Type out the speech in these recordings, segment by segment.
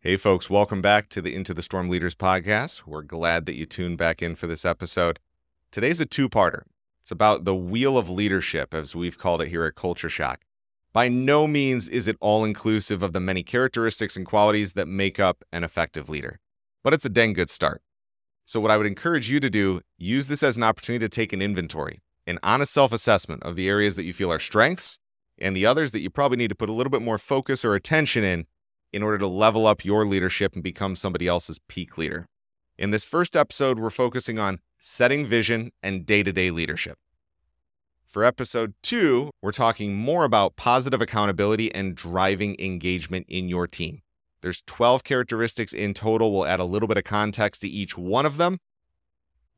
Hey folks, welcome back to the Into the Storm Leaders podcast. We're glad that you tuned back in for this episode. Today's a two-parter. It's about the Wheel of Leadership, as we've called it here at Culture Shock. By no means is it all-inclusive of the many characteristics and qualities that make up an effective leader, but it's a dang good start. So what I would encourage you to do, use this as an opportunity to take an inventory, an honest self-assessment of the areas that you feel are strengths and the others that you probably need to put a little bit more focus or attention in order to level up your leadership and become somebody else's peak leader. In this first episode, we're focusing on setting vision and day-to-day leadership. For episode 2, we're talking more about positive accountability and driving engagement in your team. There's 12 characteristics in total. We'll add a little bit of context to each one of them.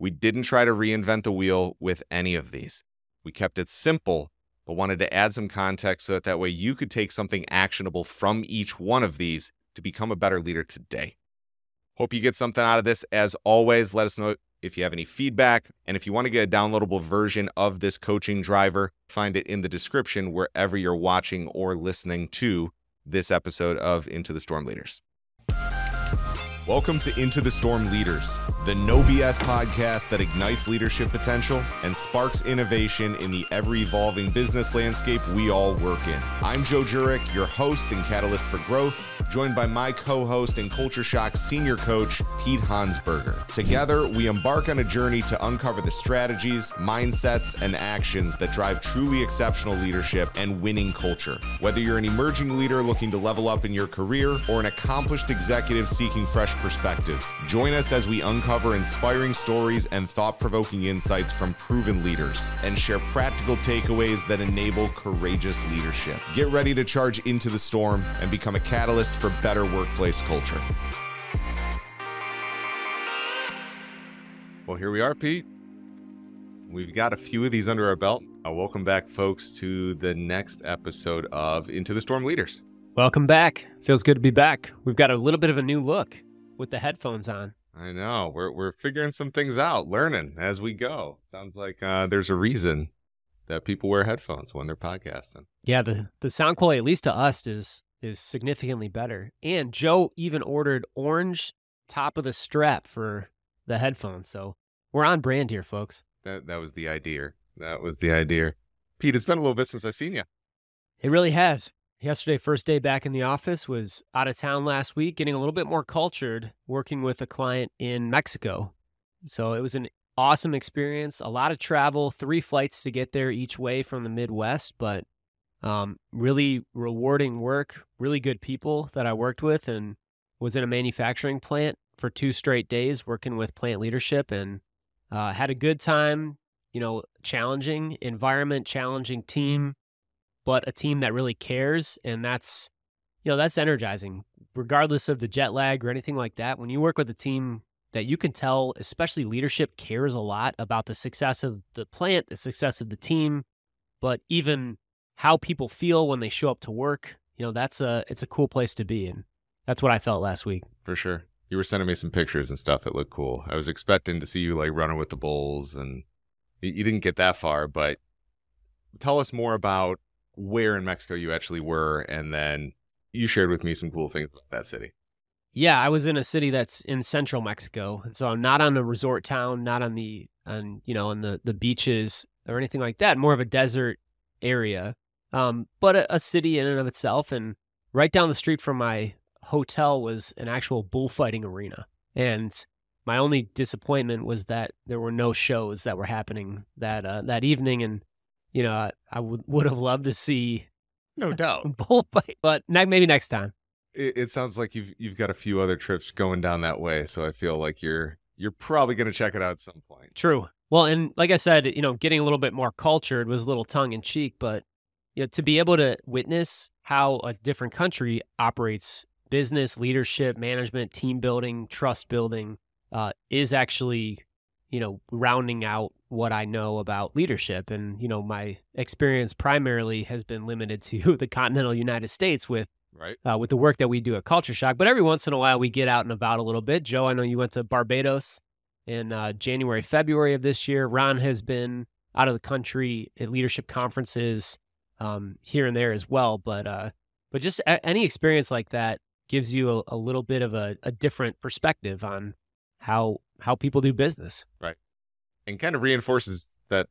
We didn't try to reinvent the wheel with any of these. We kept it simple, but wanted to add some context so that way you could take something actionable from each one of these to become a better leader today. Hope you get something out of this. As always, let us know if you have any feedback. And if you want to get a downloadable version of this coaching driver, find it in the description wherever you're watching or listening to this episode of Into the Storm Leaders. Welcome to Into the Storm Leaders, the no BS podcast that ignites leadership potential and sparks innovation in the ever-evolving business landscape we all work in. I'm Joe Jurek, your host and catalyst for growth, joined by my co-host and Culture Shock senior coach, Pete Hansberger. Together, we embark on a journey to uncover the strategies, mindsets, and actions that drive truly exceptional leadership and winning culture. Whether you're an emerging leader looking to level up in your career or an accomplished executive seeking fresh perspectives. Join us as we uncover inspiring stories and thought-provoking insights from proven leaders and share practical takeaways that enable courageous leadership. Get ready to charge into the storm and become a catalyst for better workplace culture. Well, here we are, Pete. We've got a few of these under our belt. Welcome back, folks, to the next episode of Into the Storm Leaders. Welcome back. Feels good to be back. We've got a little bit of a new look with the headphones on. I know. We're figuring some things out, learning as we go. Sounds like there's a reason that people wear headphones when they're podcasting. Yeah, the sound quality, at least to us, is significantly better. And Joe even ordered orange top of the strap for the headphones. So we're on brand here, folks. That was the idea. Pete, it's been a little bit since I've seen you. It really has. Yesterday, first day back in the office, was out of town last week, getting a little bit more cultured, working with a client in Mexico. So it was an awesome experience, a lot of travel, 3 flights to get there each way from the Midwest, but really rewarding work, really good people that I worked with, and was in a manufacturing plant for 2 straight days working with plant leadership, and had a good time, you know, challenging environment, challenging team. But a team that really cares, and that's, you know, that's energizing, regardless of the jet lag or anything like that. When you work with a team that you can tell, especially leadership, cares a lot about the success of the plant, the success of the team, but even how people feel when they show up to work, you know, it's a cool place to be, and that's what I felt last week. For sure. You were sending me some pictures and stuff. It looked cool. I was expecting to see you like running with the bulls, and you didn't get that far, but tell us more about where in Mexico you actually were, and then you shared with me some cool things about that city. Yeah, I was in a city that's in central Mexico, and so I'm not on a resort town, not on the beaches or anything like that. More of a desert area, but a city in and of itself. And right down the street from my hotel was an actual bullfighting arena. And my only disappointment was that there were no shows that were happening that evening, and you know, I would have loved to see, no doubt, bullfight, but maybe next time. It sounds like you've got a few other trips going down that way, so I feel like you're probably going to check it out at some point. True. Well, and like I said, you know, getting a little bit more cultured was a little tongue in cheek, but you know, to be able to witness how a different country operates business, leadership, management, team building, trust building, is actually, you know, rounding out what I know about leadership. And, you know, my experience primarily has been limited to the continental United States with the work that we do at Culture Shock. But every once in a while, we get out and about a little bit. Joe, I know you went to Barbados in January, February of this year. Ron has been out of the country at leadership conferences here and there as well. But just any experience like that gives you a little bit of a different perspective on how people do business. Right. And kind of reinforces that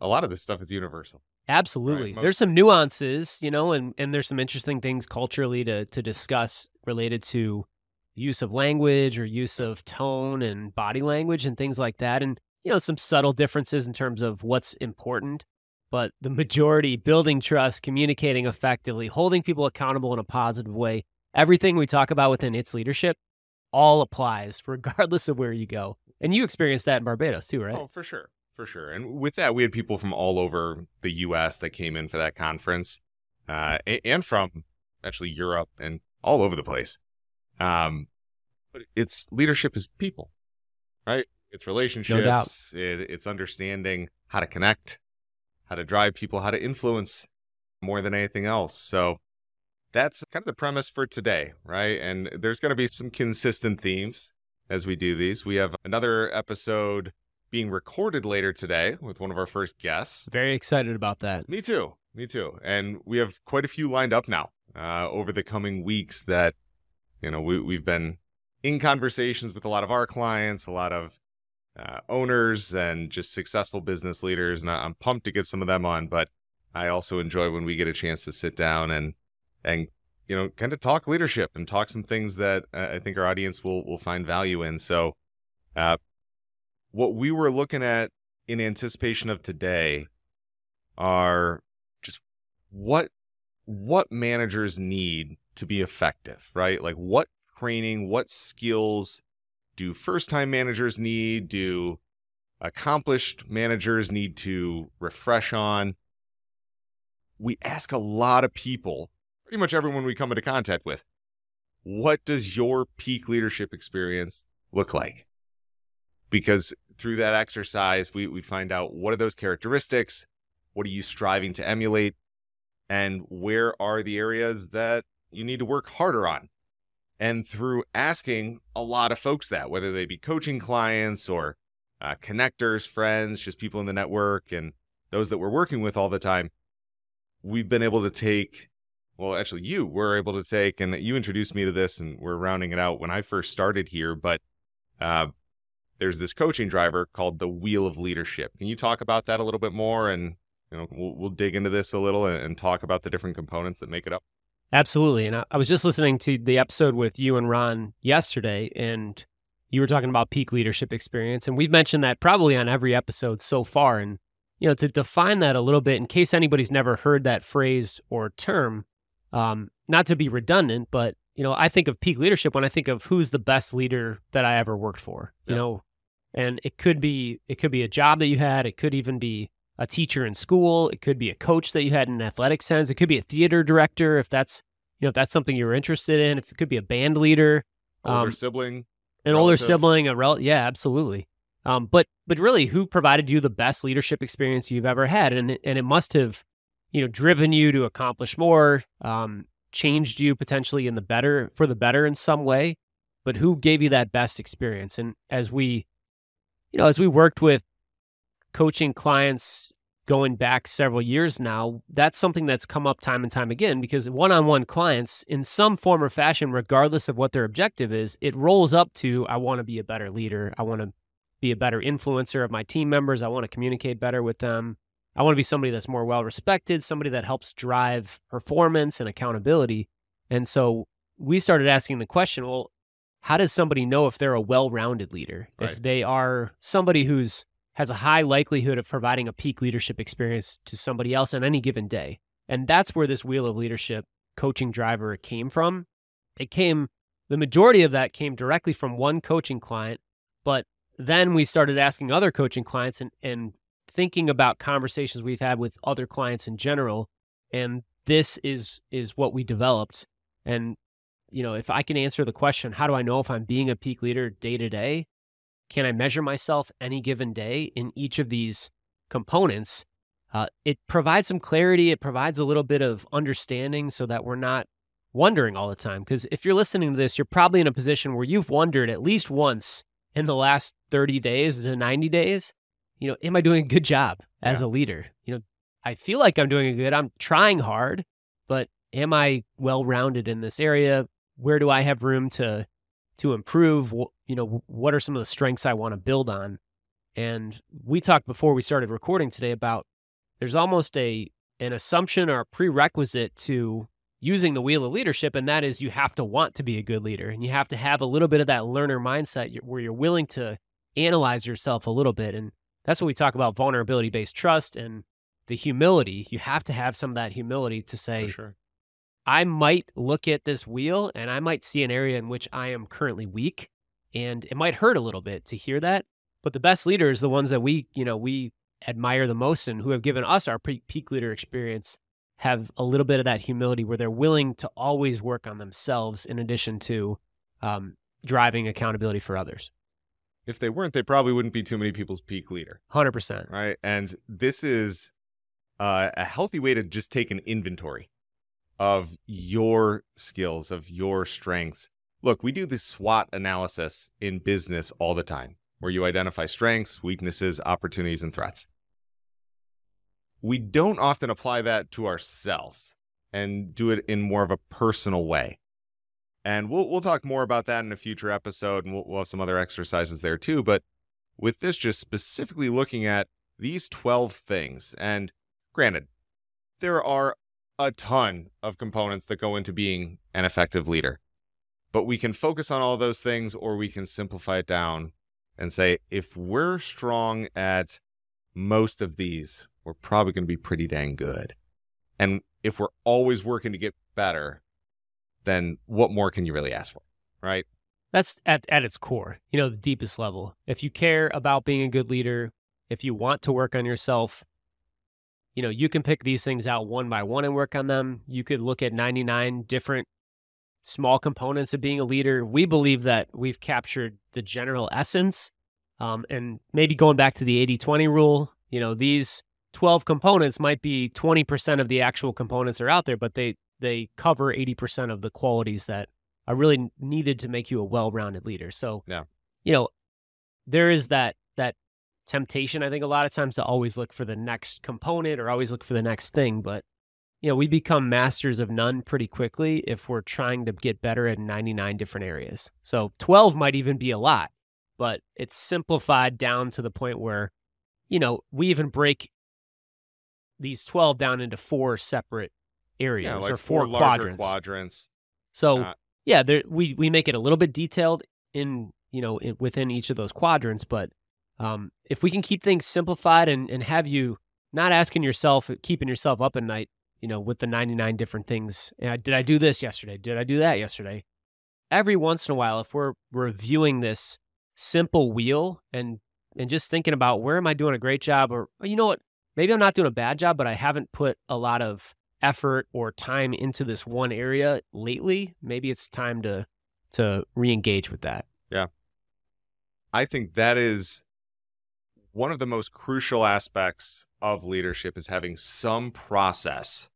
a lot of this stuff is universal. Absolutely. Right? There's some nuances, and there's some interesting things culturally to discuss related to use of language or use of tone and body language and things like that. And, some subtle differences in terms of what's important. But the majority, building trust, communicating effectively, holding people accountable in a positive way, everything we talk about within It's Leadership all applies regardless of where you go. And you experienced that in Barbados too, right? Oh, for sure. For sure. And with that, we had people from all over the U.S. that came in for that conference and from actually Europe and all over the place. But it's leadership is people, right? It's relationships. No doubt. It's understanding how to connect, how to drive people, how to influence more than anything else. So that's kind of the premise for today, right? And there's going to be some consistent themes as we do these. We have another episode being recorded later today with one of our first guests. Very excited about that. Me too. And we have quite a few lined up now over the coming weeks that, we've been in conversations with a lot of our clients, a lot of owners and just successful business leaders. And I'm pumped to get some of them on, but I also enjoy when we get a chance to sit down and kind of talk leadership and talk some things that I think our audience will find value in. So what we were looking at in anticipation of today are just what managers need to be effective, right? Like what training, what skills do first-time managers need? Do accomplished managers need to refresh on? We ask a lot of people, pretty much everyone we come into contact with, what does your peak leadership experience look like? Because through that exercise, we find out what are those characteristics, what are you striving to emulate, and where are the areas that you need to work harder on? And through asking a lot of folks that, whether they be coaching clients or connectors, friends, just people in the network and those that we're working with all the time, we've been able to take, you were able to take, and you introduced me to this and we're rounding it out when I first started here, but there's this coaching driver called the Wheel of Leadership. Can you talk about that a little bit more? And we'll dig into this a little and talk about the different components that make it up. Absolutely. And I was just listening to the episode with you and Ron yesterday, and you were talking about peak leadership experience. And we've mentioned that probably on every episode so far. And, to define that a little bit, in case anybody's never heard that phrase or term, not to be redundant, but, I think of peak leadership when I think of who's the best leader that I ever worked for, and it could be a job that you had. It could even be a teacher in school. It could be a coach that you had in an athletic sense. It could be a theater director if that's something you were interested in. If it could be a band leader, yeah, absolutely. But really, who provided you the best leadership experience you've ever had, and it must have, driven you to accomplish more, changed you potentially for the better in some way. But who gave you that best experience? And as we worked with coaching clients going back several years now, that's something that's come up time and time again, because one-on-one clients in some form or fashion, regardless of what their objective is, it rolls up to, I want to be a better leader. I want to be a better influencer of my team members. I want to communicate better with them. I want to be somebody that's more well-respected, somebody that helps drive performance and accountability. And so we started asking the question, how does somebody know if they're a well-rounded leader? Right. If they are somebody who's has a high likelihood of providing a peak leadership experience to somebody else on any given day. And that's where this Wheel of Leadership coaching driver came from. The majority of that came directly from one coaching client, but then we started asking other coaching clients and thinking about conversations we've had with other clients in general. And this is what we developed. And, if I can answer the question, how do I know if I'm being a peak leader day to day? Can I measure myself any given day in each of these components? It provides some clarity. It provides a little bit of understanding so that we're not wondering all the time. Because if you're listening to this, you're probably in a position where you've wondered at least once in the last 30 days to 90 days, am I doing a good job as a leader? I feel like I'm doing I'm trying hard, but am I well-rounded in this area? where do I have room to improve? You know, what are some of the strengths I want to build on? And we talked before we started recording today about there's almost an assumption or a prerequisite to using the Wheel of Leadership, and that is you have to want to be a good leader, and you have to have a little bit of that learner mindset where you're willing to analyze yourself a little bit. And that's what we talk about, vulnerability-based trust and the humility. You have to have some of that humility to say, sure, I might look at this wheel and I might see an area in which I am currently weak, and it might hurt a little bit to hear that. But the best leaders, the ones that we admire the most and who have given us our peak leader experience, have a little bit of that humility where they're willing to always work on themselves in addition to driving accountability for others. If they weren't, they probably wouldn't be too many people's peak leader. 100%. Right? And this is a healthy way to just take an inventory of your skills, of your strengths. Look, we do this SWOT analysis in business all the time, where you identify strengths, weaknesses, opportunities, and threats. We don't often apply that to ourselves and do it in more of a personal way. And we'll talk more about that in a future episode, and we'll have some other exercises there too. But with this, just specifically looking at these 12 things, and granted, there are a ton of components that go into being an effective leader, but we can focus on all those things, or we can simplify it down and say, if we're strong at most of these, we're probably going to be pretty dang good. And if we're always working to get better, then what more can you really ask for, right? That's at its core, the deepest level. If you care about being a good leader, if you want to work on yourself, you can pick these things out one by one and work on them. You could look at 99 different small components of being a leader. We believe that we've captured the general essence. And maybe going back to the 80-20 rule, these 12 components might be 20% of the actual components are out there, but they cover 80% of the qualities that are really needed to make you a well-rounded leader. So, yeah, there is that temptation, I think, a lot of times to always look for the next component or always look for the next thing. But, we become masters of none pretty quickly if we're trying to get better at 99 different areas. So 12 might even be a lot, but it's simplified down to the point where, we even break these 12 down into four separate areas, or four quadrants. So we make it a little bit detailed within each of those quadrants. But if we can keep things simplified and have you not keeping yourself up at night, with the 99 different things. Did I do this yesterday? Did I do that yesterday? Every once in a while, if we're reviewing this simple wheel and just thinking about where am I doing a great job, or what, maybe I'm not doing a bad job, but I haven't put a lot of effort or time into this one area lately, maybe it's time to re-engage with that. Yeah. I think that is one of the most crucial aspects of leadership, is having some process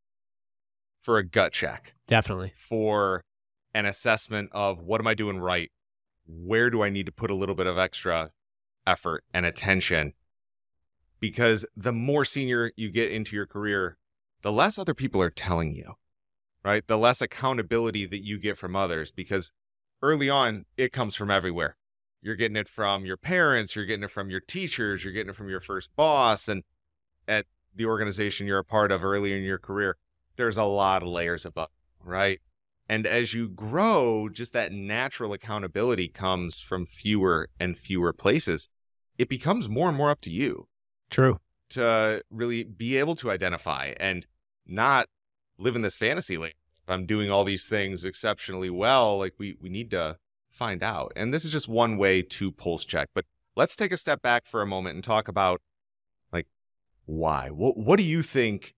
for a gut check. Definitely. For an assessment of what am I doing right? Where do I need to put a little bit of extra effort and attention? Because the more senior you get into your career, the less other people are telling you, right? The less accountability that you get from others, because early on, it comes from everywhere. You're getting it from your parents, you're getting it from your teachers, you're getting it from your first boss. And at the organization you're a part of earlier in your career, there's a lot of layers above, right? And as you grow, just that natural accountability comes from fewer and fewer places. It becomes more and more up to you. True. To really be able to identify and not live in this fantasy land. I'm doing all these things exceptionally well. Like we need to find out. And this is just one way to pulse check. But let's take a step back for a moment and talk about why. What do you think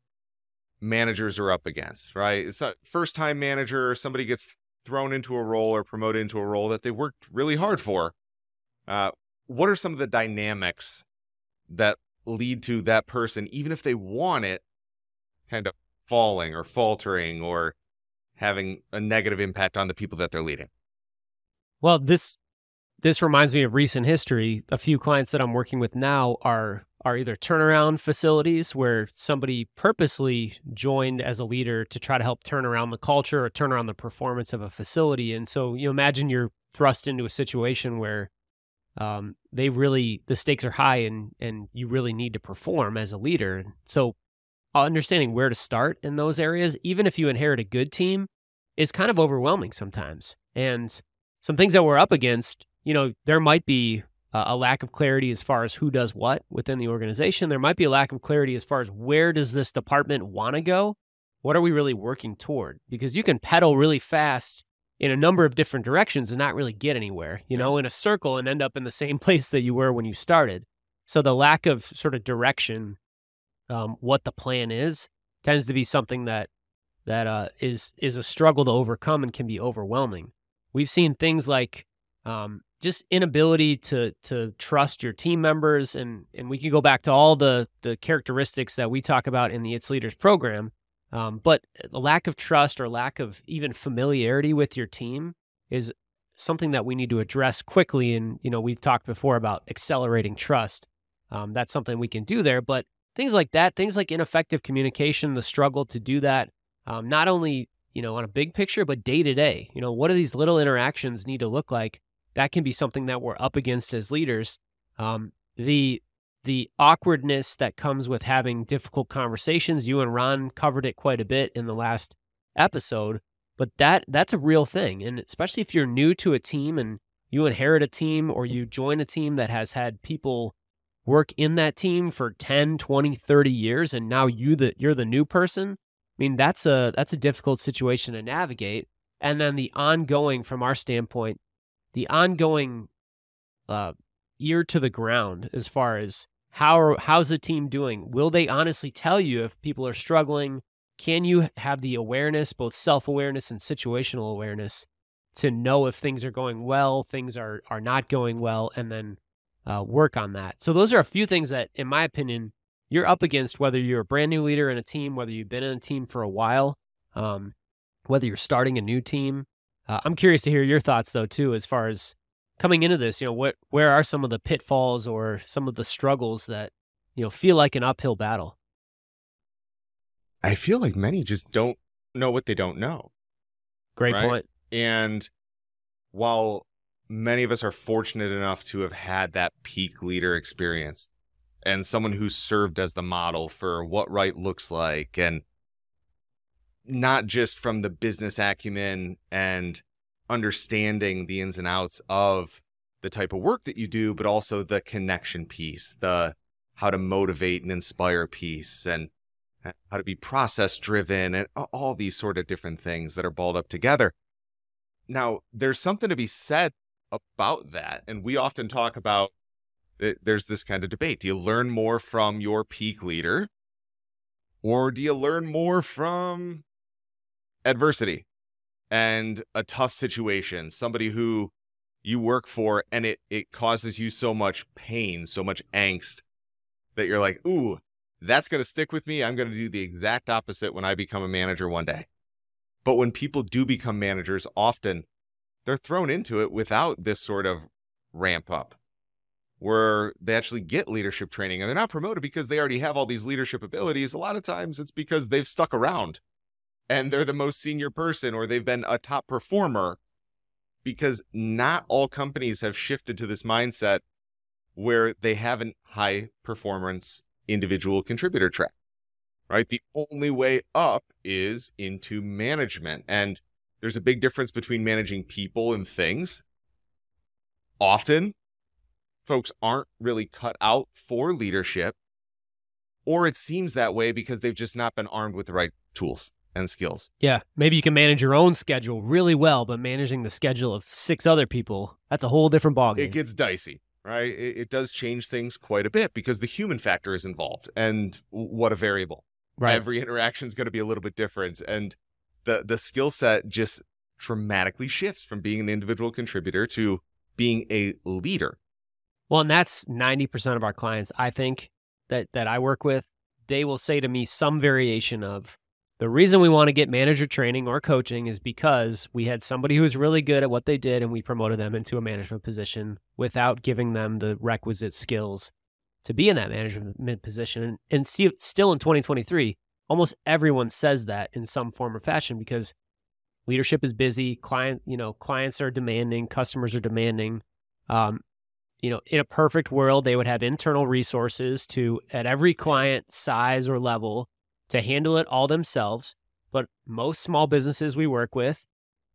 managers are up against, right? It's a first-time manager, somebody gets thrown into a role or promoted into a role that they worked really hard for. What are some of the dynamics that lead to that person, even if they want it, kind of falling or faltering or having a negative impact on the people that they're leading? Well, this reminds me of recent history. A few clients that I'm working with now are are either turnaround facilities where somebody purposely joined as a leader to try to help turn around the culture or turn around the performance of a facility. And so you imagine you're thrust into a situation where the stakes are high and you really need to perform as a leader. So understanding where to start in those areas, even if you inherit a good team, is kind of overwhelming sometimes. And some things that we're up against, you know, there might be a lack of clarity as far as who does what within the organization. There might be a lack of clarity as far as where does this department want to go? What are we really working toward? Because you can pedal really fast in a number of different directions and not really get anywhere, you know, in a circle and end up in the same place that you were when you started. So the lack of sort of direction, what the plan is, tends to be something that is a struggle to overcome and can be overwhelming. We've seen things like just inability to trust your team members, and we can go back to all the characteristics that we talk about in the It's Leaders program, but the lack of trust or lack of even familiarity with your team is something that we need to address quickly. And you know, we've talked before about accelerating trust. That's something we can do there, but things like that, things like ineffective communication, the struggle to do that, not only, you know, on a big picture, but day to day. You know, what do these little interactions need to look like? That can be something that we're up against as leaders. The awkwardness that comes with having difficult conversations, you and Ron covered it quite a bit in the last episode, but that's a real thing. And especially if you're new to a team and you inherit a team or you join a team that has had people work in that team for 10, 20, 30 years, and now you're the new person, I mean, that's a difficult situation to navigate. And then the ongoing, from our standpoint, the ongoing ear to the ground as far as how's the team doing? Will they honestly tell you if people are struggling? Can you have the awareness, both self-awareness and situational awareness, to know if things are going well, things are not going well, and then work on that? So those are a few things that, in my opinion, you're up against whether you're a brand new leader in a team, whether you've been in a team for a while, whether you're starting a new team. I'm curious to hear your thoughts, though, too, as far as coming into this. You know, where are some of the pitfalls or some of the struggles that, you know, feel like an uphill battle? I feel like many just don't know what they don't know. Great right? point. And while many of us are fortunate enough to have had that peak leader experience and someone who served as the model for what right looks like, and not just from the business acumen and understanding the ins and outs of the type of work that you do, but also the connection piece, the how to motivate and inspire piece, and how to be process driven, and all these sort of different things that are balled up together. Now, there's something to be said about that. And we often talk about, there's this kind of debate. Do you learn more from your peak leader, or do you learn more from adversity and a tough situation, somebody who you work for and it causes you so much pain, so much angst that you're like, ooh, that's going to stick with me. I'm going to do the exact opposite when I become a manager one day. But when people do become managers, often they're thrown into it without this sort of ramp up where they actually get leadership training, and they're not promoted because they already have all these leadership abilities. A lot of times it's because they've stuck around and they're the most senior person, or they've been a top performer, because not all companies have shifted to this mindset where they have a high performance individual contributor track, right? The only way up is into management. And there's a big difference between managing people and things. Often, folks aren't really cut out for leadership, or it seems that way because they've just not been armed with the right tools and skills. Yeah. Maybe you can manage your own schedule really well, but managing the schedule of 6 other people, that's a whole different ballgame. It gets dicey, right? It does change things quite a bit because the human factor is involved, and what a variable. Right. Every interaction is going to be a little bit different. And the skill set just dramatically shifts from being an individual contributor to being a leader. Well, and that's 90% of our clients, I think, that I work with. They will say to me some variation of, the reason we want to get manager training or coaching is because we had somebody who was really good at what they did and we promoted them into a management position without giving them the requisite skills to be in that management position. And see, still in 2023, almost everyone says that in some form or fashion, because leadership is busy. Clients are demanding, customers are demanding. In a perfect world, they would have internal resources to, at every client size or level, to handle it all themselves. But most small businesses we work with,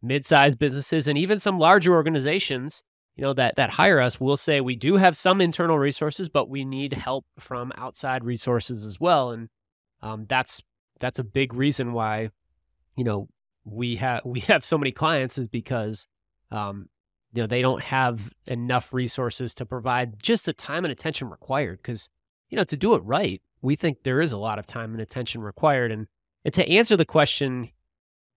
mid-sized businesses, and even some larger organizations, that hire us, will say we do have some internal resources, but we need help from outside resources as well. And that's a big reason why, we have so many clients, is because they don't have enough resources to provide just the time and attention required. Because to do it right, we think there is a lot of time and attention required. And to answer the question,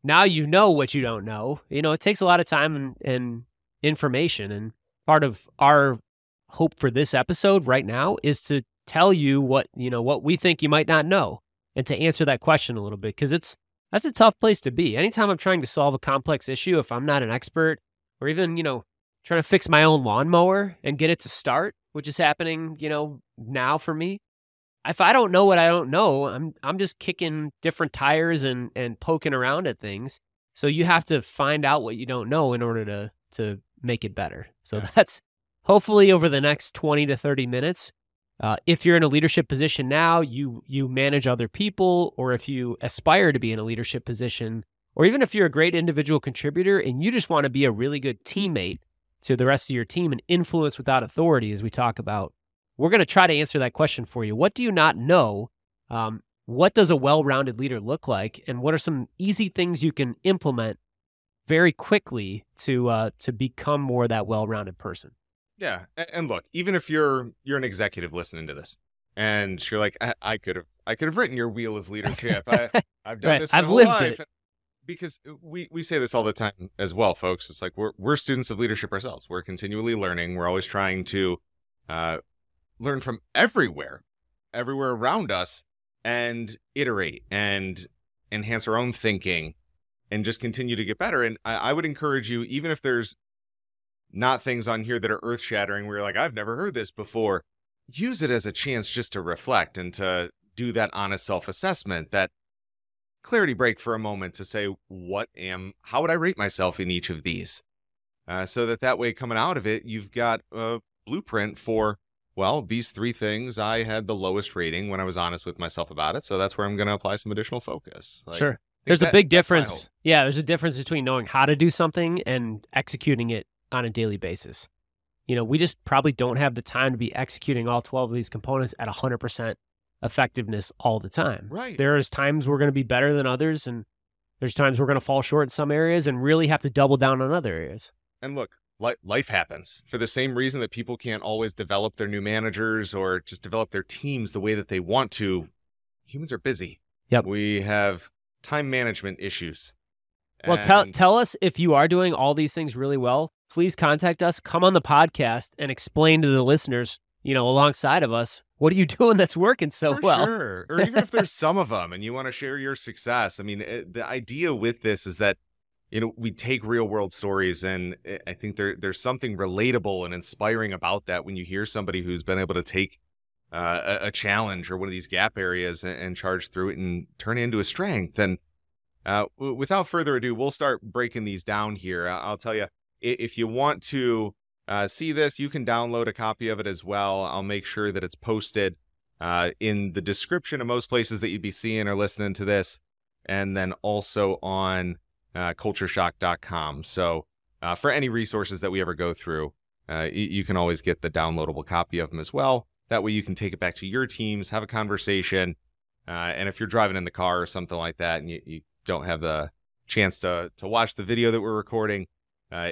now you know what you don't know. It takes a lot of time and information. And part of our hope for this episode right now is to tell you what we think you might not know, and to answer that question a little bit, because that's a tough place to be. Anytime I'm trying to solve a complex issue, if I'm not an expert, or even, trying to fix my own lawnmower and get it to start, which is happening, now for me, if I don't know what I don't know, I'm just kicking different tires and poking around at things. So you have to find out what you don't know in order to make it better. So yeah. That's hopefully over the next 20 to 30 minutes. If you're in a leadership position now, you manage other people, or if you aspire to be in a leadership position, or even if you're a great individual contributor and you just want to be a really good teammate to the rest of your team and influence without authority, as we talk about, we're going to try to answer that question for you. What do you not know? What does a well-rounded leader look like? And what are some easy things you can implement very quickly to become more that well-rounded person? Yeah. And look, even if you're an executive listening to this and you're like, I could have written your Wheel of Leadership. I've done this my whole life. Because we say this all the time as well, folks. It's like we're students of leadership ourselves. We're continually learning. We're always trying to learn from everywhere around us, and iterate and enhance our own thinking and just continue to get better. And I would encourage you, even if there's not things on here that are earth-shattering, where you're like, I've never heard this before, use it as a chance just to reflect and to do that honest self-assessment, that clarity break for a moment to say, how would I rate myself in each of these? So that way coming out of it, you've got a blueprint for, well, these three things I had the lowest rating when I was honest with myself about it. So that's where I'm going to apply some additional focus. Sure. There's a big difference. Yeah. There's a difference between knowing how to do something and executing it on a daily basis. We just probably don't have the time to be executing all 12 of these components at 100% effectiveness all the time. Right. There is times we're going to be better than others, and there's times we're going to fall short in some areas and really have to double down on other areas. And look, life happens. For the same reason that people can't always develop their new managers or just develop their teams the way that they want to, humans are busy. Yep. We have time management issues. Well, tell us if you are doing all these things really well. Please contact us, come on the podcast, and explain to the listeners, alongside of us, what are you doing that's working so well? Sure. Or even if there's some of them and you want to share your success. I mean, the idea with this is that, we take real world stories, and I think there's something relatable and inspiring about that when you hear somebody who's been able to take a challenge or one of these gap areas and charge through it and turn it into a strength. And without further ado, we'll start breaking these down here. I'll tell you, if you want to see this, you can download a copy of it as well. I'll make sure that it's posted in the description of most places that you'd be seeing or listening to this, and then also on cultureshock.com. So for any resources that we ever go through, you can always get the downloadable copy of them as well. That way you can take it back to your teams, have a conversation, and if you're driving in the car or something like that and you don't have the chance to watch the video that we're recording,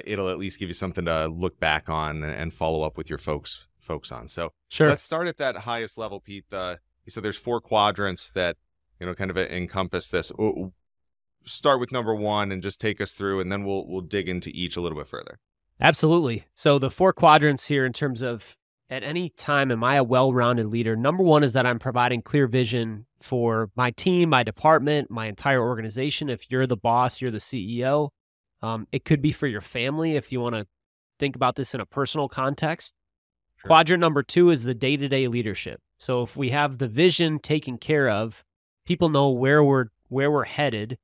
it'll at least give you something to look back on and follow up with your folks on. So sure. Let's start at that highest level, Pete. You said there's 4 quadrants that kind of encompass this. Start with number 1 and just take us through, and then we'll dig into each a little bit further. Absolutely. So the 4 quadrants here, in terms of at any time, am I a well-rounded leader? Number 1 is that I'm providing clear vision for my team, my department, my entire organization. If you're the boss, you're the CEO. It could be for your family if you want to think about this in a personal context. Sure. Quadrant number two is the day-to-day leadership. So if we have the vision taken care of, people know where we're headed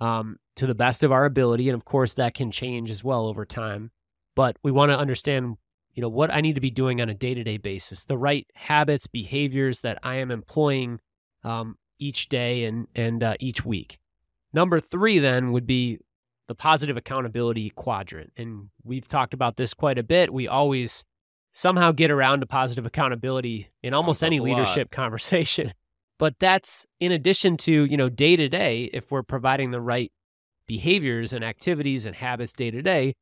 to the best of our ability. And of course, that can change as well over time. But we want to understand, what I need to be doing on a day-to-day basis, the right habits, behaviors that I am employing each day and each week. Number three then would be the positive accountability quadrant. And we've talked about this quite a bit. We always somehow get around to positive accountability in almost any leadership conversation. But that's in addition to, day to day, if we're providing the right behaviors and activities and habits day to day,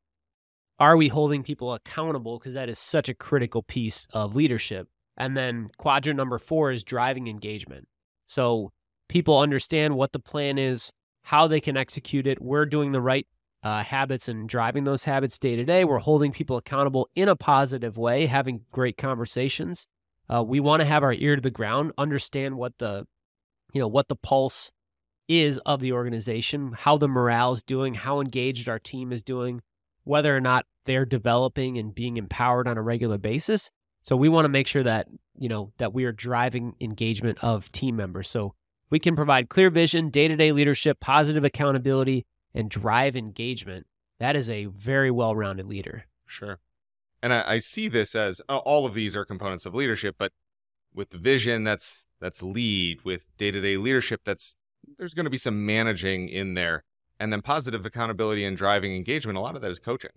are we holding people accountable? Because that is such a critical piece of leadership. And then quadrant number four is driving engagement. So people understand what the plan is, how they can execute it. We're doing the right habits and driving those habits day to day. We're holding people accountable in a positive way, having great conversations. We want to have our ear to the ground, understand what the pulse is of the organization, how the morale is doing, how engaged our team is doing, whether or not they're developing and being empowered on a regular basis. So we want to make sure that, that we are driving engagement of team members. So we can provide clear vision, day-to-day leadership, positive accountability, and drive engagement. That is a very well-rounded leader. Sure. And I see this as all of these are components of leadership, but with the vision, that's lead. With day-to-day leadership, there's going to be some managing in there. And then positive accountability and driving engagement, a lot of that is coaching.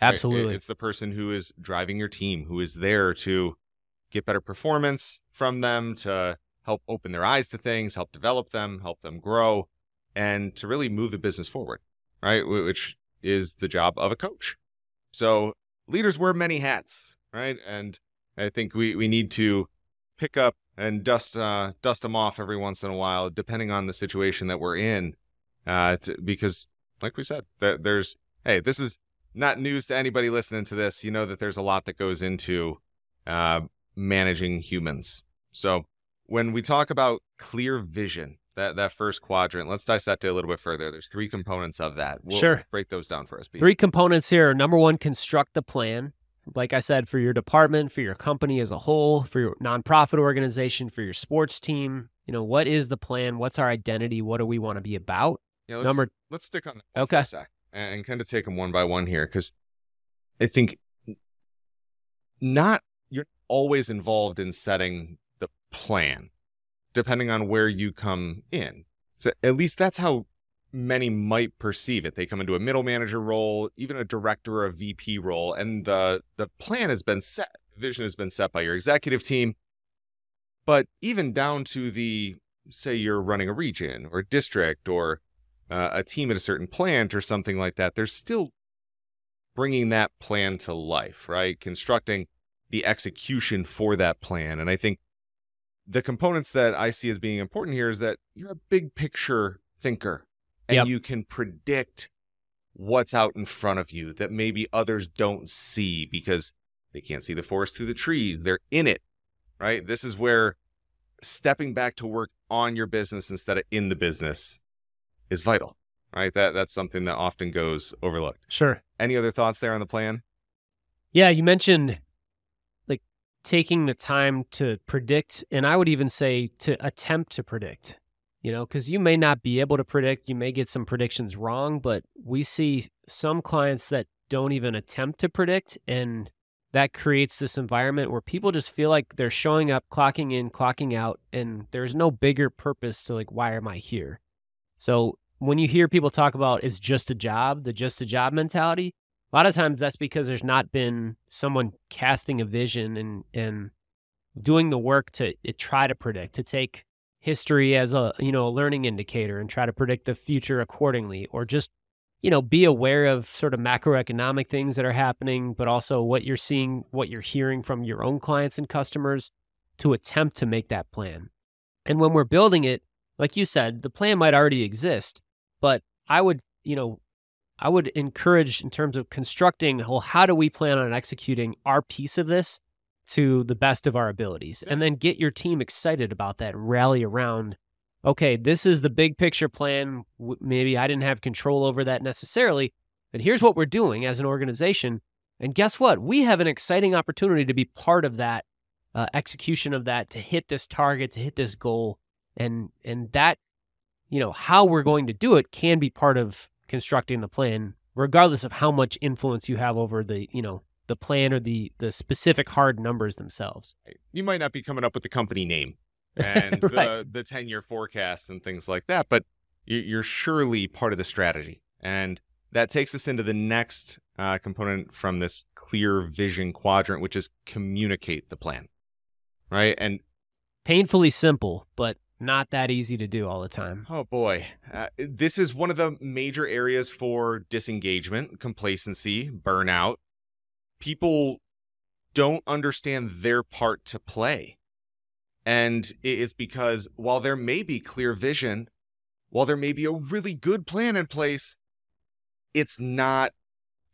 Absolutely. Right? It's the person who is driving your team, who is there to get better performance from them, to help open their eyes to things, help them grow, and to really move the business forward, right? Which is the job of a coach. So leaders wear many hats, right? And I think we need to pick up and dust them off every once in a while, depending on the situation that we're in. Because like we said, this is not news to anybody listening to this. You know that there's a lot that goes into managing humans. So when we talk about clear vision, that first quadrant, let's dissect it a little bit further. There's three components of that. Sure. Break those down for us, Pete. Three components here. Number one, construct the plan. Like I said, for your department, for your company as a whole, for your nonprofit organization, for your sports team, what is the plan? What's our identity? What do we want to be about? Yeah, let's stick on that. Okay. For a sec and kind of take them one by one here, because I think you're always involved in setting the plan, depending on where you come in. So at least that's how many might perceive it. They come into a middle manager role, even a director or a VP role, and the plan has been set. The vision has been set by your executive team, but even down to say you're running a region or a district or a team at a certain plant or something like that, they're still bringing that plan to life, right? Constructing the execution for that plan. And I think the components that I see as being important here is that you're a big picture thinker and Yep. You can predict what's out in front of you that maybe others don't see because they can't see the forest through the trees. They're in it, right? This is where stepping back to work on your business instead of in the business is vital, right? That's something that often goes overlooked. Sure. Any other thoughts there on the plan? Yeah, you mentioned like taking the time to predict, and I would even say to attempt to predict, because you may not be able to predict, you may get some predictions wrong, but we see some clients that don't even attempt to predict, and that creates this environment where people just feel like they're showing up, clocking in, clocking out, and there's no bigger purpose to like, why am I here? So when you hear people talk about it's just a job, the just a job mentality, a lot of times that's because there's not been someone casting a vision and doing the work to try to predict, to take history as a learning indicator and try to predict the future accordingly, or just be aware of sort of macroeconomic things that are happening, but also what you're seeing, what you're hearing from your own clients and customers to attempt to make that plan. And when we're building it, like you said, the plan might already exist, but I would encourage in terms of constructing, well, how do we plan on executing our piece of this to the best of our abilities? And then get your team excited about that and rally around, okay, this is the big picture plan. Maybe I didn't have control over that necessarily, but here's what we're doing as an organization. And guess what? We have an exciting opportunity to be part of that execution of that, to hit this target, to hit this goal. And that, you know, how we're going to do it can be part of constructing the plan, regardless of how much influence you have over the, you know, the plan or the specific hard numbers themselves. You might not be coming up with the company name and right. the 10-year forecast and things like that, but you're surely part of the strategy. And that takes us into the next component from this clear vision quadrant, which is communicate the plan, right? And painfully simple, but not that easy to do all the time. Oh, boy. This is one of the major areas for disengagement, complacency, burnout. People don't understand their part to play. And it's because while there may be clear vision, while there may be a really good plan in place, it's not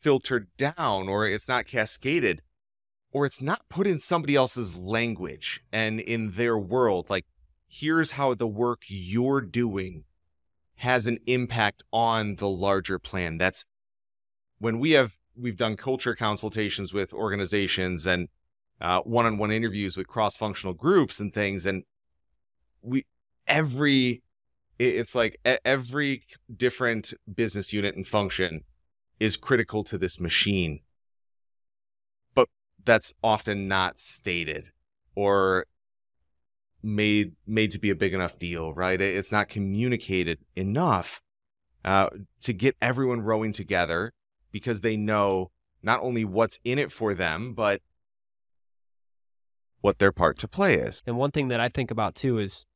filtered down, or it's not cascaded, or it's not put in somebody else's language and in their world. Like, here's how the work you're doing has an impact on the larger plan. That's when we've done culture consultations with organizations and one-on-one interviews with cross-functional groups and things. And it's like every different business unit and function is critical to this machine, but that's often not stated or made to be a big enough deal, right? It's not communicated enough to get everyone rowing together, because they know not only what's in it for them, but what their part to play is. And one thing that I think about too is,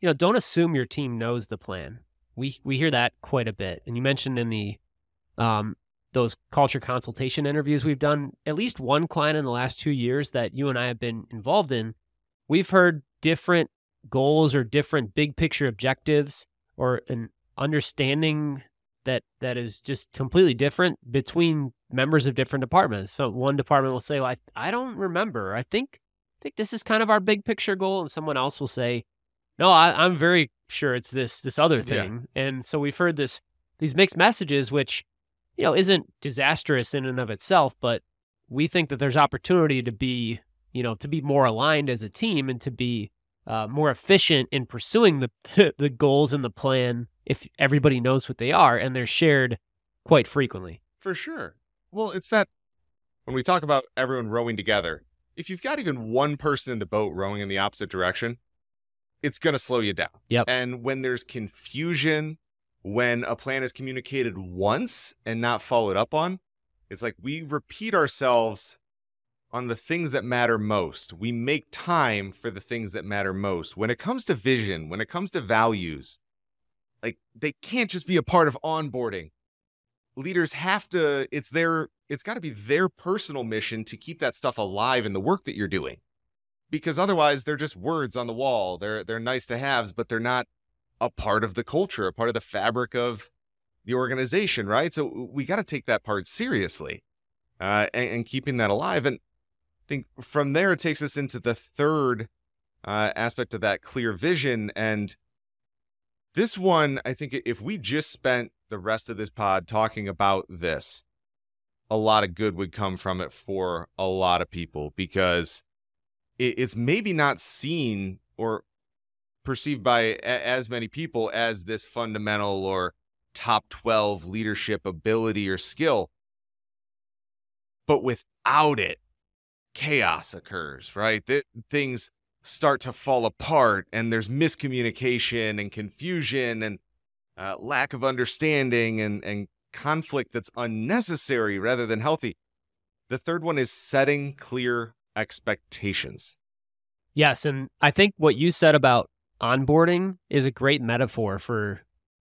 you know, don't assume your team knows the plan. We hear that quite a bit. And you mentioned in the those culture consultation interviews we've done, at least one client in the last 2 years that you and I have been involved in, we've heard different goals or different big picture objectives or an understanding that is just completely different between members of different departments. So one department will say, well, I don't remember. I think this is kind of our big picture goal. And someone else will say, no, I'm very sure it's this other thing. Yeah. And so we've heard these mixed messages, which, you know, isn't disastrous in and of itself, but we think that there's opportunity to be, you know, to be more aligned as a team and to be more efficient in pursuing the goals and the plan if everybody knows what they are, and they're shared quite frequently. For sure. Well, it's that when we talk about everyone rowing together, if you've got even one person in the boat rowing in the opposite direction, it's going to slow you down. Yep. And when there's confusion, when a plan is communicated once and not followed up on, it's like we repeat ourselves on the things that matter most. We make time for the things that matter most. When it comes to vision, when it comes to values, like, they can't just be a part of onboarding. Leaders have to, it's got to be their personal mission to keep that stuff alive in the work that you're doing. Because otherwise, they're just words on the wall. They're nice to haves, but they're not a part of the culture, a part of the fabric of the organization, right? So we got to take that part seriously and keeping that alive. And I think from there, it takes us into the third aspect of that clear vision. And this one, I think if we just spent the rest of this pod talking about this, a lot of good would come from it for a lot of people, because it's maybe not seen or perceived by as many people as this fundamental or top 12 leadership ability or skill. But without it, chaos occurs, right? Things start to fall apart, and there's miscommunication and confusion and lack of understanding and conflict that's unnecessary rather than healthy. The third one is setting clear expectations. Yes, and I think what you said about onboarding is a great metaphor for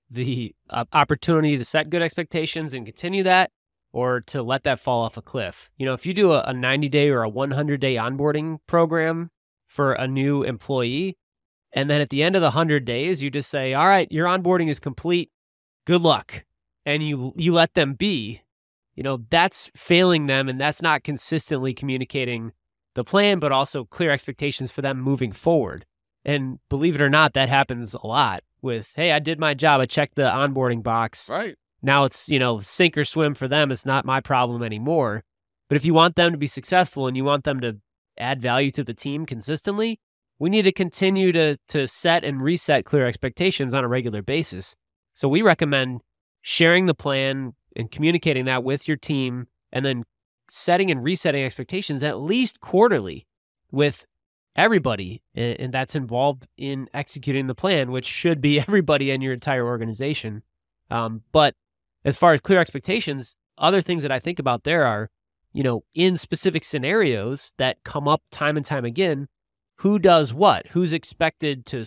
the opportunity to set good expectations and continue that, or to let that fall off a cliff. You know, if you do a 90-day or a 100-day onboarding program for a new employee, and then at the end of the 100 days, you just say, all right, your onboarding is complete, good luck, and you let them be, you know, that's failing them, and that's not consistently communicating the plan, but also clear expectations for them moving forward. And believe it or not, that happens a lot with, hey, I did my job, I checked the onboarding box. Right. Now it's, you know, sink or swim for them, it's not my problem anymore. But if you want them to be successful and you want them to add value to the team consistently, we need to continue to set and reset clear expectations on a regular basis. So we recommend sharing the plan and communicating that with your team, and then setting and resetting expectations at least quarterly with everybody and that's involved in executing the plan, which should be everybody in your entire organization. But as far as clear expectations, other things that I think about there are, you know, in specific scenarios that come up time and time again, who does what? Who's expected to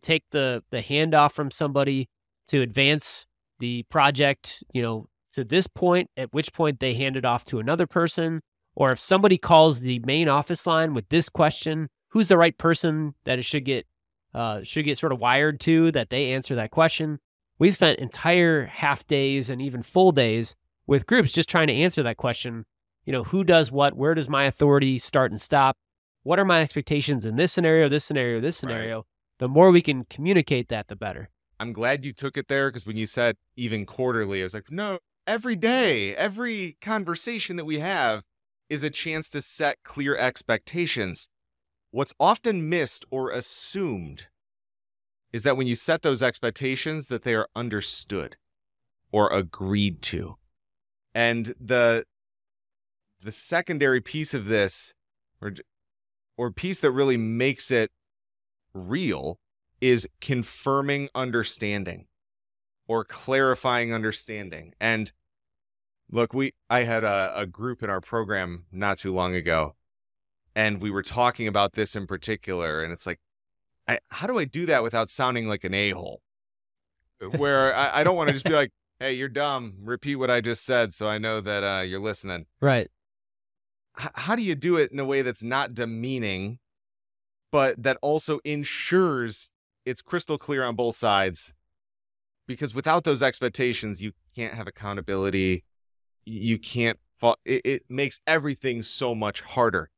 take the handoff from somebody to advance the project, you know, to this point, at which point they hand it off to another person? Or if somebody calls the main office line with this question, who's the right person that it should get sort of wired to, that they answer that question? We spent entire half days and even full days with groups just trying to answer that question. You know, who does what? Where does my authority start and stop? What are my expectations in this scenario, this scenario, this scenario? Right. The more we can communicate that, the better. I'm glad you took it there, because when you said even quarterly, I was like, no, every day, every conversation that we have is a chance to set clear expectations. What's often missed or assumed is that when you set those expectations, that they are understood or agreed to. And the secondary piece of this, or piece that really makes it real, is confirming understanding or clarifying understanding. And look, I had a group in our program not too long ago, and we were talking about this in particular, and it's like, how do I do that without sounding like an a-hole? Where I don't want to just be like, hey, you're dumb, repeat what I just said so I know that you're listening. Right. How do you do it in a way that's not demeaning, but that also ensures it's crystal clear on both sides? Because without those expectations, you can't have accountability. You can't fall. It makes everything so much harder.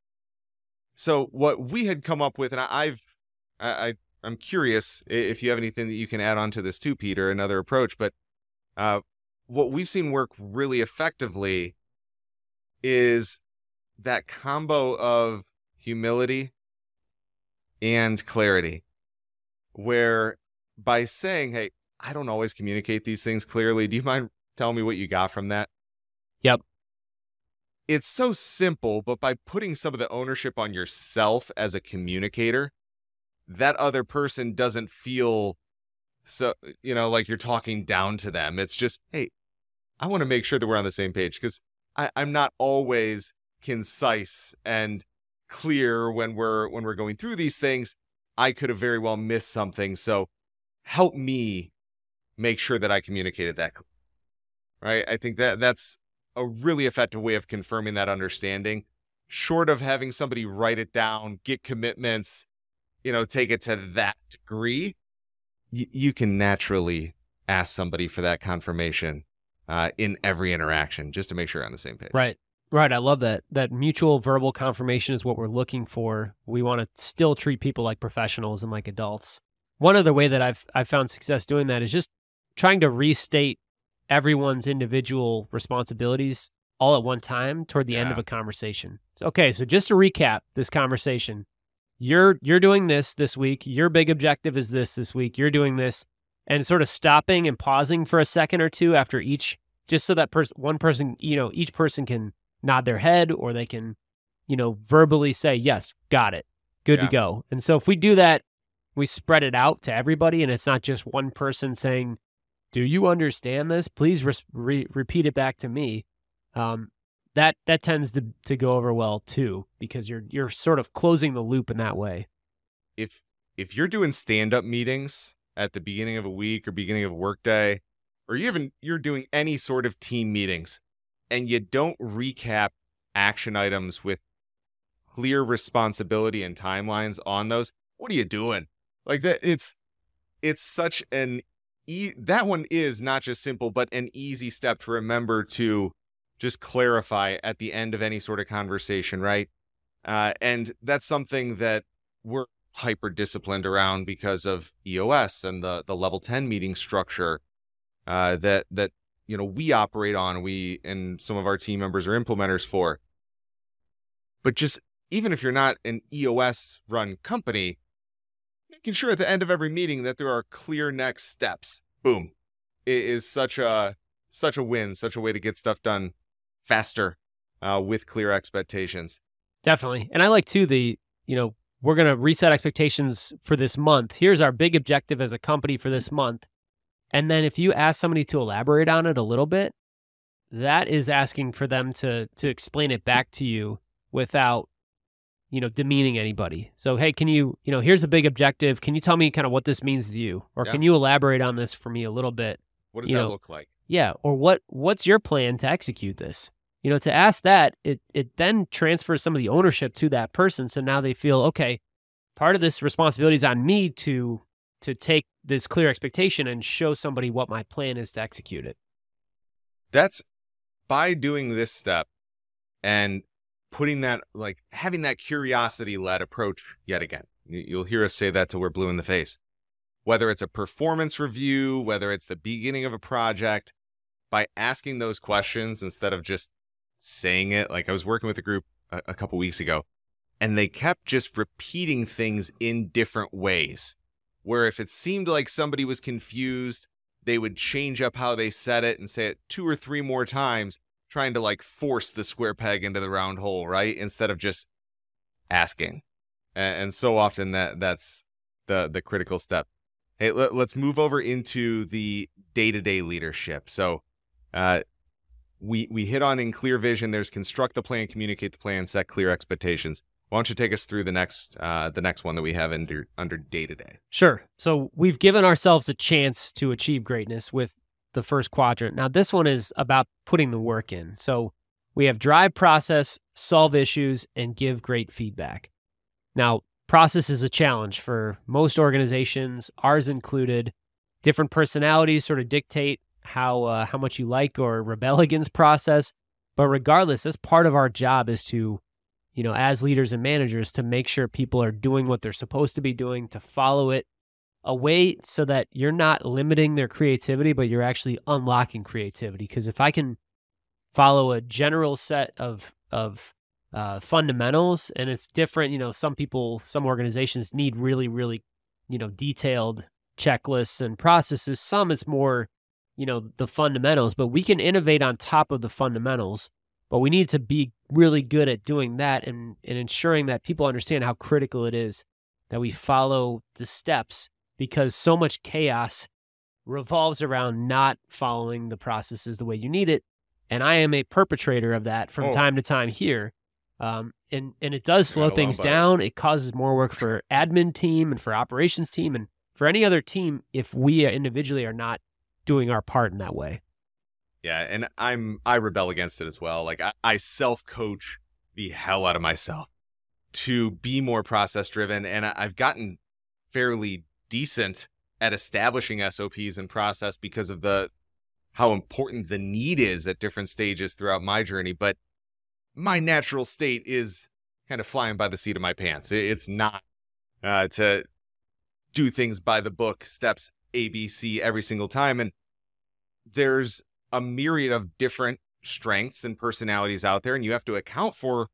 So what we had come up with, and I'm curious if you have anything that you can add on to this too, Peter, another approach, but what we've seen work really effectively is that combo of humility and clarity, where by saying, hey, I don't always communicate these things clearly. Do you mind telling me what you got from that? Yep. It's so simple, but by putting some of the ownership on yourself as a communicator, that other person doesn't feel so, you know, like you're talking down to them. It's just, hey, I want to make sure that we're on the same page, because I'm not always concise and clear when we're going through these things. I could have very well missed something. So help me make sure that I communicated that. Right. I think that's a really effective way of confirming that understanding, short of having somebody write it down, get commitments, you know, take it to that degree. You can naturally ask somebody for that confirmation in every interaction, just to make sure you're on the same page. Right. Right. I love that. That mutual verbal confirmation is what we're looking for. We want to still treat people like professionals and like adults. One other way that I've found success doing that is just trying to restate everyone's individual responsibilities all at one time toward the end of a conversation. Okay, so just to recap this conversation, you're doing this week. Your big objective is this week. You're doing this, and sort of stopping and pausing for a second or two after each, just so that one person, you know, each person can nod their head, or they can, you know, verbally say, yes, got it, good to go. And so if we do that, we spread it out to everybody, and it's not just one person saying, do you understand this? Please repeat it back to me. That tends to go over well too, because you're sort of closing the loop in that way. If you're doing stand-up meetings at the beginning of a week or beginning of a workday, or you're doing any sort of team meetings, and you don't recap action items with clear responsibility and timelines on those, what are you doing? Like that, it's such an that one is not just simple, but an easy step to remember to just clarify at the end of any sort of conversation, right? And that's something that we're hyper-disciplined around because of EOS and the level 10 meeting structure that you know, we operate on, we and some of our team members are implementers for. But just even if you're not an EOS run company, making sure at the end of every meeting that there are clear next steps. Boom. It is such a win, such a way to get stuff done faster with clear expectations. Definitely. And I like too the, you know, we're going to reset expectations for this month. Here's our big objective as a company for this month. And then if you ask somebody to elaborate on it a little bit, that is asking for them to explain it back to you without, you know, demeaning anybody. So, hey, can you, you know, here's the big objective. Can you tell me kind of what this means to you? Or can you elaborate on this for me a little bit? What does that look like? Yeah. Or what's your plan to execute this? You know, to ask that, it then transfers some of the ownership to that person. So now they feel, okay, part of this responsibility is on me to take this clear expectation and show somebody what my plan is to execute it. That's by doing this step and putting that, like having that curiosity-led approach yet again. You'll hear us say that till we're blue in the face. Whether it's a performance review, whether it's the beginning of a project, by asking those questions instead of just saying it. Like I was working with a group a couple weeks ago, and they kept just repeating things in different ways, where if it seemed like somebody was confused, they would change up how they said it and say it 2 or 3 more times, trying to like force the square peg into the round hole, right? Instead of just asking. And so often that's the critical step. Hey, let's move over into the day-to-day leadership. So we hit on in clear vision, there's construct the plan, communicate the plan, set clear expectations. Why don't you take us through the next one that we have under day-to-day? Sure. So we've given ourselves a chance to achieve greatness with the first quadrant. Now, this one is about putting the work in. So we have drive process, solve issues, and give great feedback. Now, process is a challenge for most organizations, ours included. Different personalities sort of dictate how much you like or rebel against process. But regardless, that's part of our job is to, you know, as leaders and managers, to make sure people are doing what they're supposed to be doing, to follow it away so that you're not limiting their creativity, but you're actually unlocking creativity. Because if I can follow a general set of fundamentals, and it's different, you know, some organizations need really, really, you know, detailed checklists and processes. Some it's more, you know, the fundamentals, but we can innovate on top of the fundamentals, but we need to be really good at doing that and ensuring that people understand how critical it is that we follow the steps, because so much chaos revolves around not following the processes the way you need it. And I am a perpetrator of that from time to time here. And it does slow things down. It causes more work for admin team and for operations team and for any other team if we individually are not doing our part in that way. Yeah, and I rebel against it as well. Like I self-coach the hell out of myself to be more process-driven, and I've gotten fairly decent at establishing SOPs and process because of how important the need is at different stages throughout my journey. But my natural state is kind of flying by the seat of my pants. It's not to do things by the book, steps A, B, C every single time. And there's a myriad of different strengths and personalities out there, and you have to account for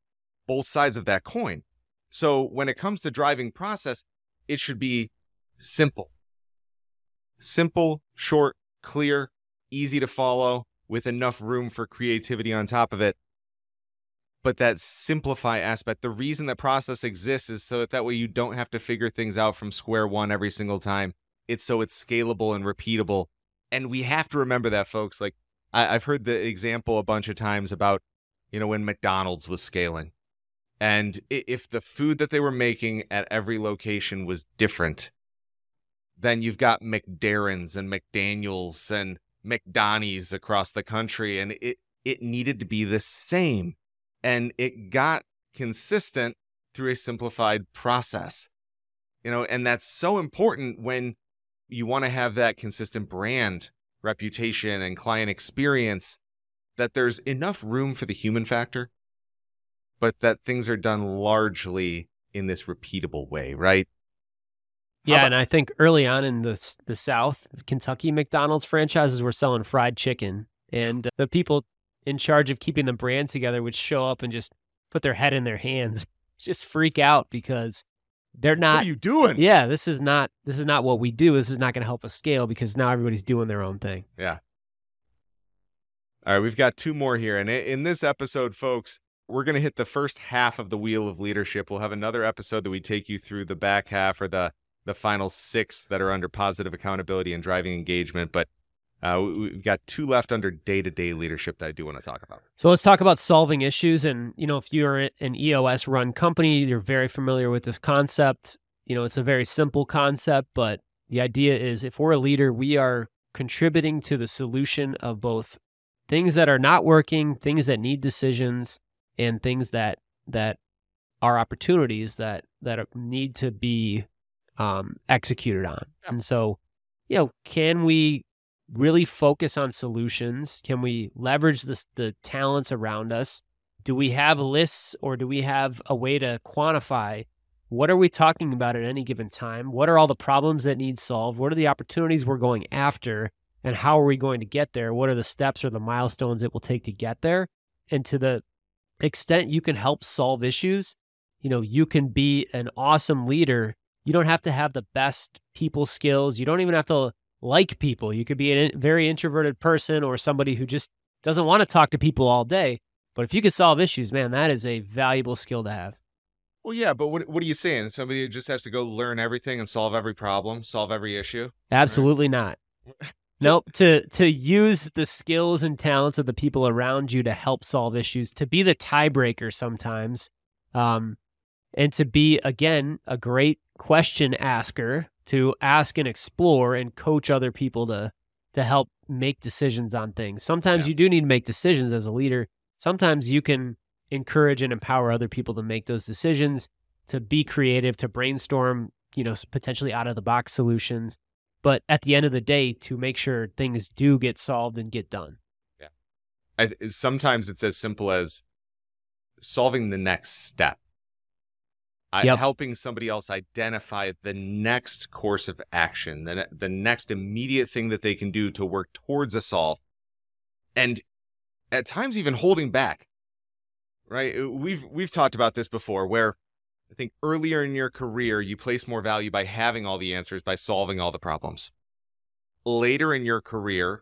both sides of that coin. So when it comes to driving process, it should be simple. Simple, short, clear, easy to follow with enough room for creativity on top of it. But that simplify aspect, the reason that process exists is so that way you don't have to figure things out from square one every single time. It's so it's scalable and repeatable. And we have to remember that, folks. Like I've heard the example a bunch of times about, you know, when McDonald's was scaling. And if the food that they were making at every location was different, then you've got McDarren's and McDaniel's and McDonnie's across the country. And it needed to be the same. And it got consistent through a simplified process, you know, and that's so important when you want to have that consistent brand reputation and client experience, that there's enough room for the human factor, but that things are done largely in this repeatable way, right? Yeah, and I think early on in the South, Kentucky McDonald's franchises were selling fried chicken And the people in charge of keeping the brand together would show up and just put their head in their hands, just freak out because they're not. What are you doing? Yeah, this is not what we do. This is not going to help us scale because now everybody's doing their own thing. Yeah. All right, we've got two more here. And in this episode, folks, we're going to hit the first half of the Wheel of Leadership. We'll have another episode that we take you through the back half or the final six that are under positive accountability and driving engagement. But we've got two left under day-to-day leadership that I do want to talk about. So let's talk about solving issues. And, you know, if you're an EOS-run company, you're very familiar with this concept. You know, it's a very simple concept, but the idea is if we're a leader, we are contributing to the solution of both things that are not working, things that need decisions, and things that are opportunities that need to be executed on. And so, you know, can we really focus on solutions? Can we leverage the talents around us? Do we have lists or do we have a way to quantify what are we talking about at any given time? What are all the problems that need solved? What are the opportunities we're going after? And how are we going to get there? What are the steps or the milestones it will take to get there? And to the extent you can help solve issues, you know, you can be an awesome leader. You don't have to have the best people skills. You don't even have to like people. You could be a very introverted person or somebody who just doesn't want to talk to people all day. But if you could solve issues, man, that is a valuable skill to have. Well, yeah, but what are you saying? Somebody who just has to go learn everything and solve every problem, solve every issue? Absolutely not. Nope. To use the skills and talents of the people around you to help solve issues, to be the tiebreaker sometimes, and to be, again, a great question asker, to ask and explore and coach other people to help make decisions on things. Sometimes you do need to make decisions as a leader. Sometimes you can encourage and empower other people to make those decisions, to be creative, to brainstorm, you know, potentially out-of-the-box solutions. But at the end of the day, to make sure things do get solved and get done. Yeah. Sometimes it's as simple as solving the next step. Helping somebody else identify the next course of action, the next immediate thing that they can do to work towards a solve. And at times even holding back, right? We've talked about this before where I think earlier in your career, you place more value by having all the answers, by solving all the problems. Later in your career,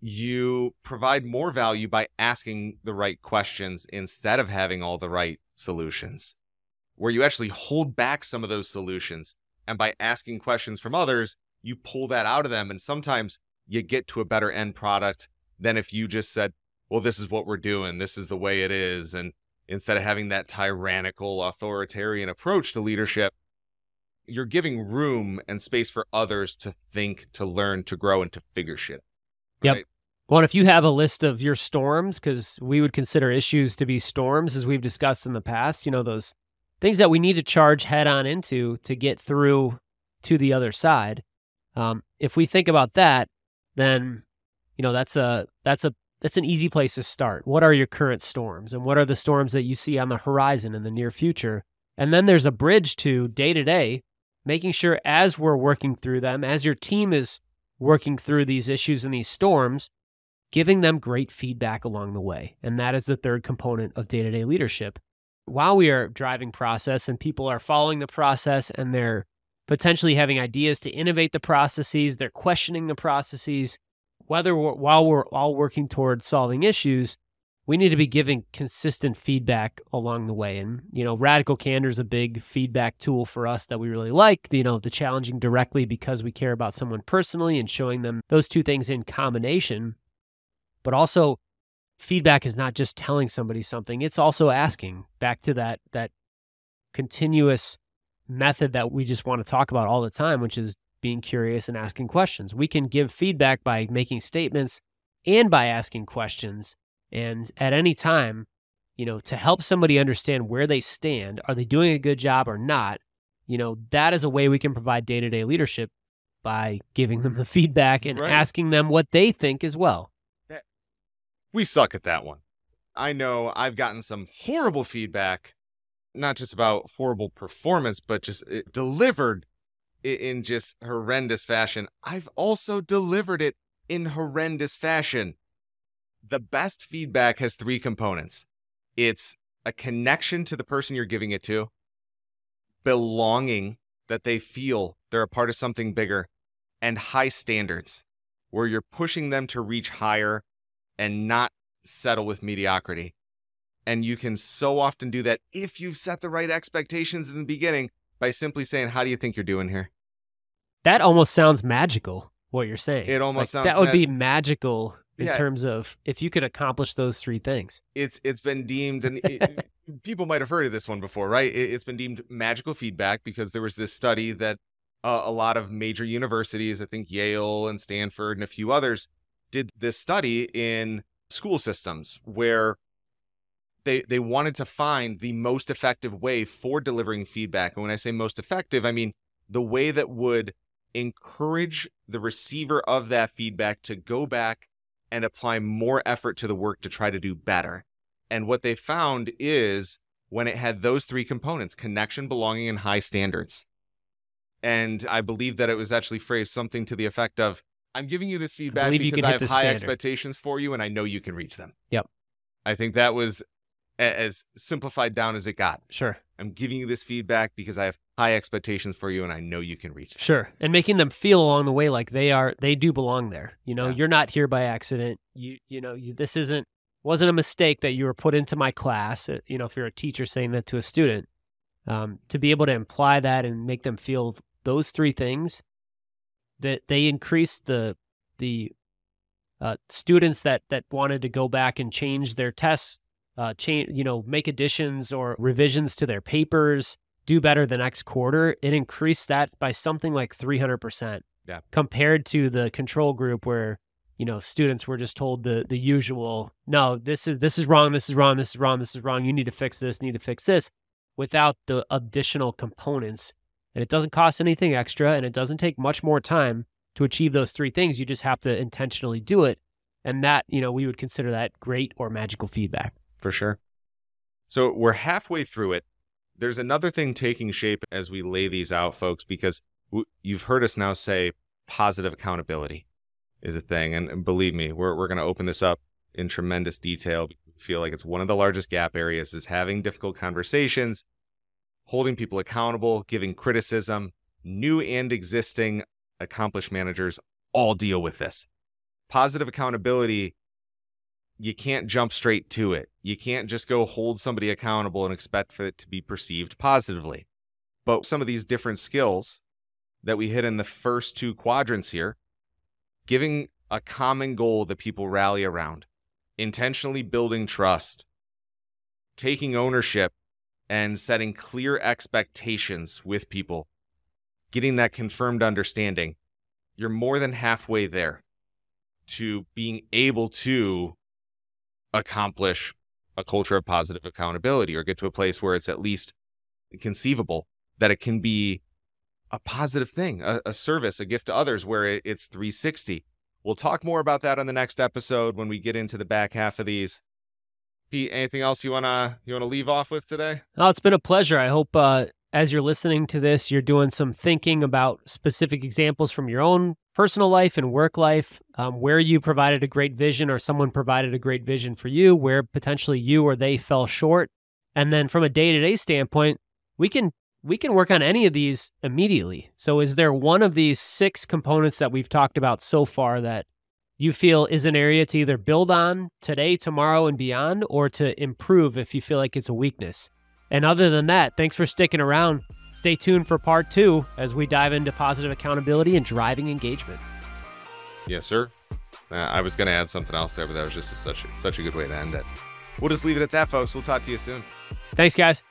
you provide more value by asking the right questions instead of having all the right solutions, where you actually hold back some of those solutions. And by asking questions from others, you pull that out of them. And sometimes you get to a better end product than if you just said, well, this is what we're doing. This is the way it is. And instead of having that tyrannical, authoritarian approach to leadership, you're giving room and space for others to think, to learn, to grow, and to figure shit out. Right? Yep. Well, if you have a list of your storms, because we would consider issues to be storms, as we've discussed in the past, you know, those things that we need to charge head on into to get through to the other side. If we think about that, then, you know, that's an easy place to start. What are your current storms and what are the storms that you see on the horizon in the near future? And then there's a bridge to day-to-day, making sure as we're working through them, as your team is working through these issues and these storms, giving them great feedback along the way. And that is the third component of day-to-day leadership. While we are driving process and people are following the process and they're potentially having ideas to innovate the processes, they're questioning the processes, while we're all working toward solving issues, we need to be giving consistent feedback along the way. And, you know, Radical Candor is a big feedback tool for us that we really like, you know, the challenging directly because we care about someone personally and showing them those two things in combination. But also, feedback is not just telling somebody something. It's also asking, back to that continuous method that we just want to talk about all the time, which is being curious and asking questions. We can give feedback by making statements and by asking questions. And at any time, you know, to help somebody understand where they stand, are they doing a good job or not? You know, that is a way we can provide day-to-day leadership by giving them the feedback and asking them what they think as well. We suck at that one. I know I've gotten some horrible feedback, not just about horrible performance, but just it delivered in just horrendous fashion. I've also delivered it in horrendous fashion. The best feedback has three components. It's a connection to the person you're giving it to, belonging, that they feel they're a part of something bigger, and high standards, where you're pushing them to reach higher and not settle with mediocrity. And you can so often do that if you've set the right expectations in the beginning by simply saying, how do you think you're doing here? That almost sounds magical, what you're saying. It almost sounds that would be magical in terms of if you could accomplish those three things. It's been deemed, and people might have heard of this one before, right? It's been deemed magical feedback because there was this study that a lot of major universities, I think Yale and Stanford and a few others, did this study in school systems where they wanted to find the most effective way for delivering feedback. And when I say most effective, I mean the way that would encourage the receiver of that feedback to go back and apply more effort to the work to try to do better. And what they found is when it had those three components, connection, belonging, and high standards. And I believe that it was actually phrased something to the effect of, I'm giving you this feedback because I have high expectations for you and I know you can reach them. Yep. I think that was as simplified down as it got. Sure. I'm giving you this feedback because I have high expectations for you and I know you can reach them. Sure. And making them feel along the way like they do belong there. You know, you're not here by accident. This wasn't a mistake that you were put into my class. You know, if you're a teacher saying that to a student, to be able to imply that and make them feel those three things, that they increase the students that wanted to go back and change their tests, make additions or revisions to their papers, do better the next quarter. It increased that by something like 300%, compared to the control group where, you know, students were just told the usual, no, this is wrong, you need to fix this, without the additional components. And it doesn't cost anything extra, and it doesn't take much more time to achieve those three things. You just have to intentionally do it. And that, you know, we would consider that great or magical feedback. For sure. So we're halfway through it. There's another thing taking shape as we lay these out, folks, because you've heard us now say positive accountability is a thing. And believe me, we're going to open this up in tremendous detail. We feel like it's one of the largest gap areas is having difficult conversations, holding people accountable, giving criticism. New and existing accomplished managers all deal with this. Positive accountability, you can't jump straight to it. You can't just go hold somebody accountable and expect for it to be perceived positively. But some of these different skills that we hit in the first two quadrants here, giving a common goal that people rally around, intentionally building trust, taking ownership, and setting clear expectations with people, getting that confirmed understanding, you're more than halfway there to being able to accomplish a culture of positive accountability or get to a place where it's at least conceivable that it can be a positive thing, a service, a gift to others where it's 360. We'll talk more about that on the next episode when we get into the back half of these. Pete, anything else you wanna leave off with today? Oh, it's been a pleasure. I hope as you're listening to this, you're doing some thinking about specific examples from your own personal life and work life, where you provided a great vision or someone provided a great vision for you, where potentially you or they fell short. And then from a day-to-day standpoint, we can work on any of these immediately. So is there one of these six components that we've talked about so far that you feel is an area to either build on today, tomorrow, and beyond, or to improve if you feel like it's a weakness? And other than that, thanks for sticking around. Stay tuned for part two as we dive into positive accountability and driving engagement. Yes, sir. I was going to add something else there, but that was just such a good way to end it. We'll just leave it at that, folks. We'll talk to you soon. Thanks, guys.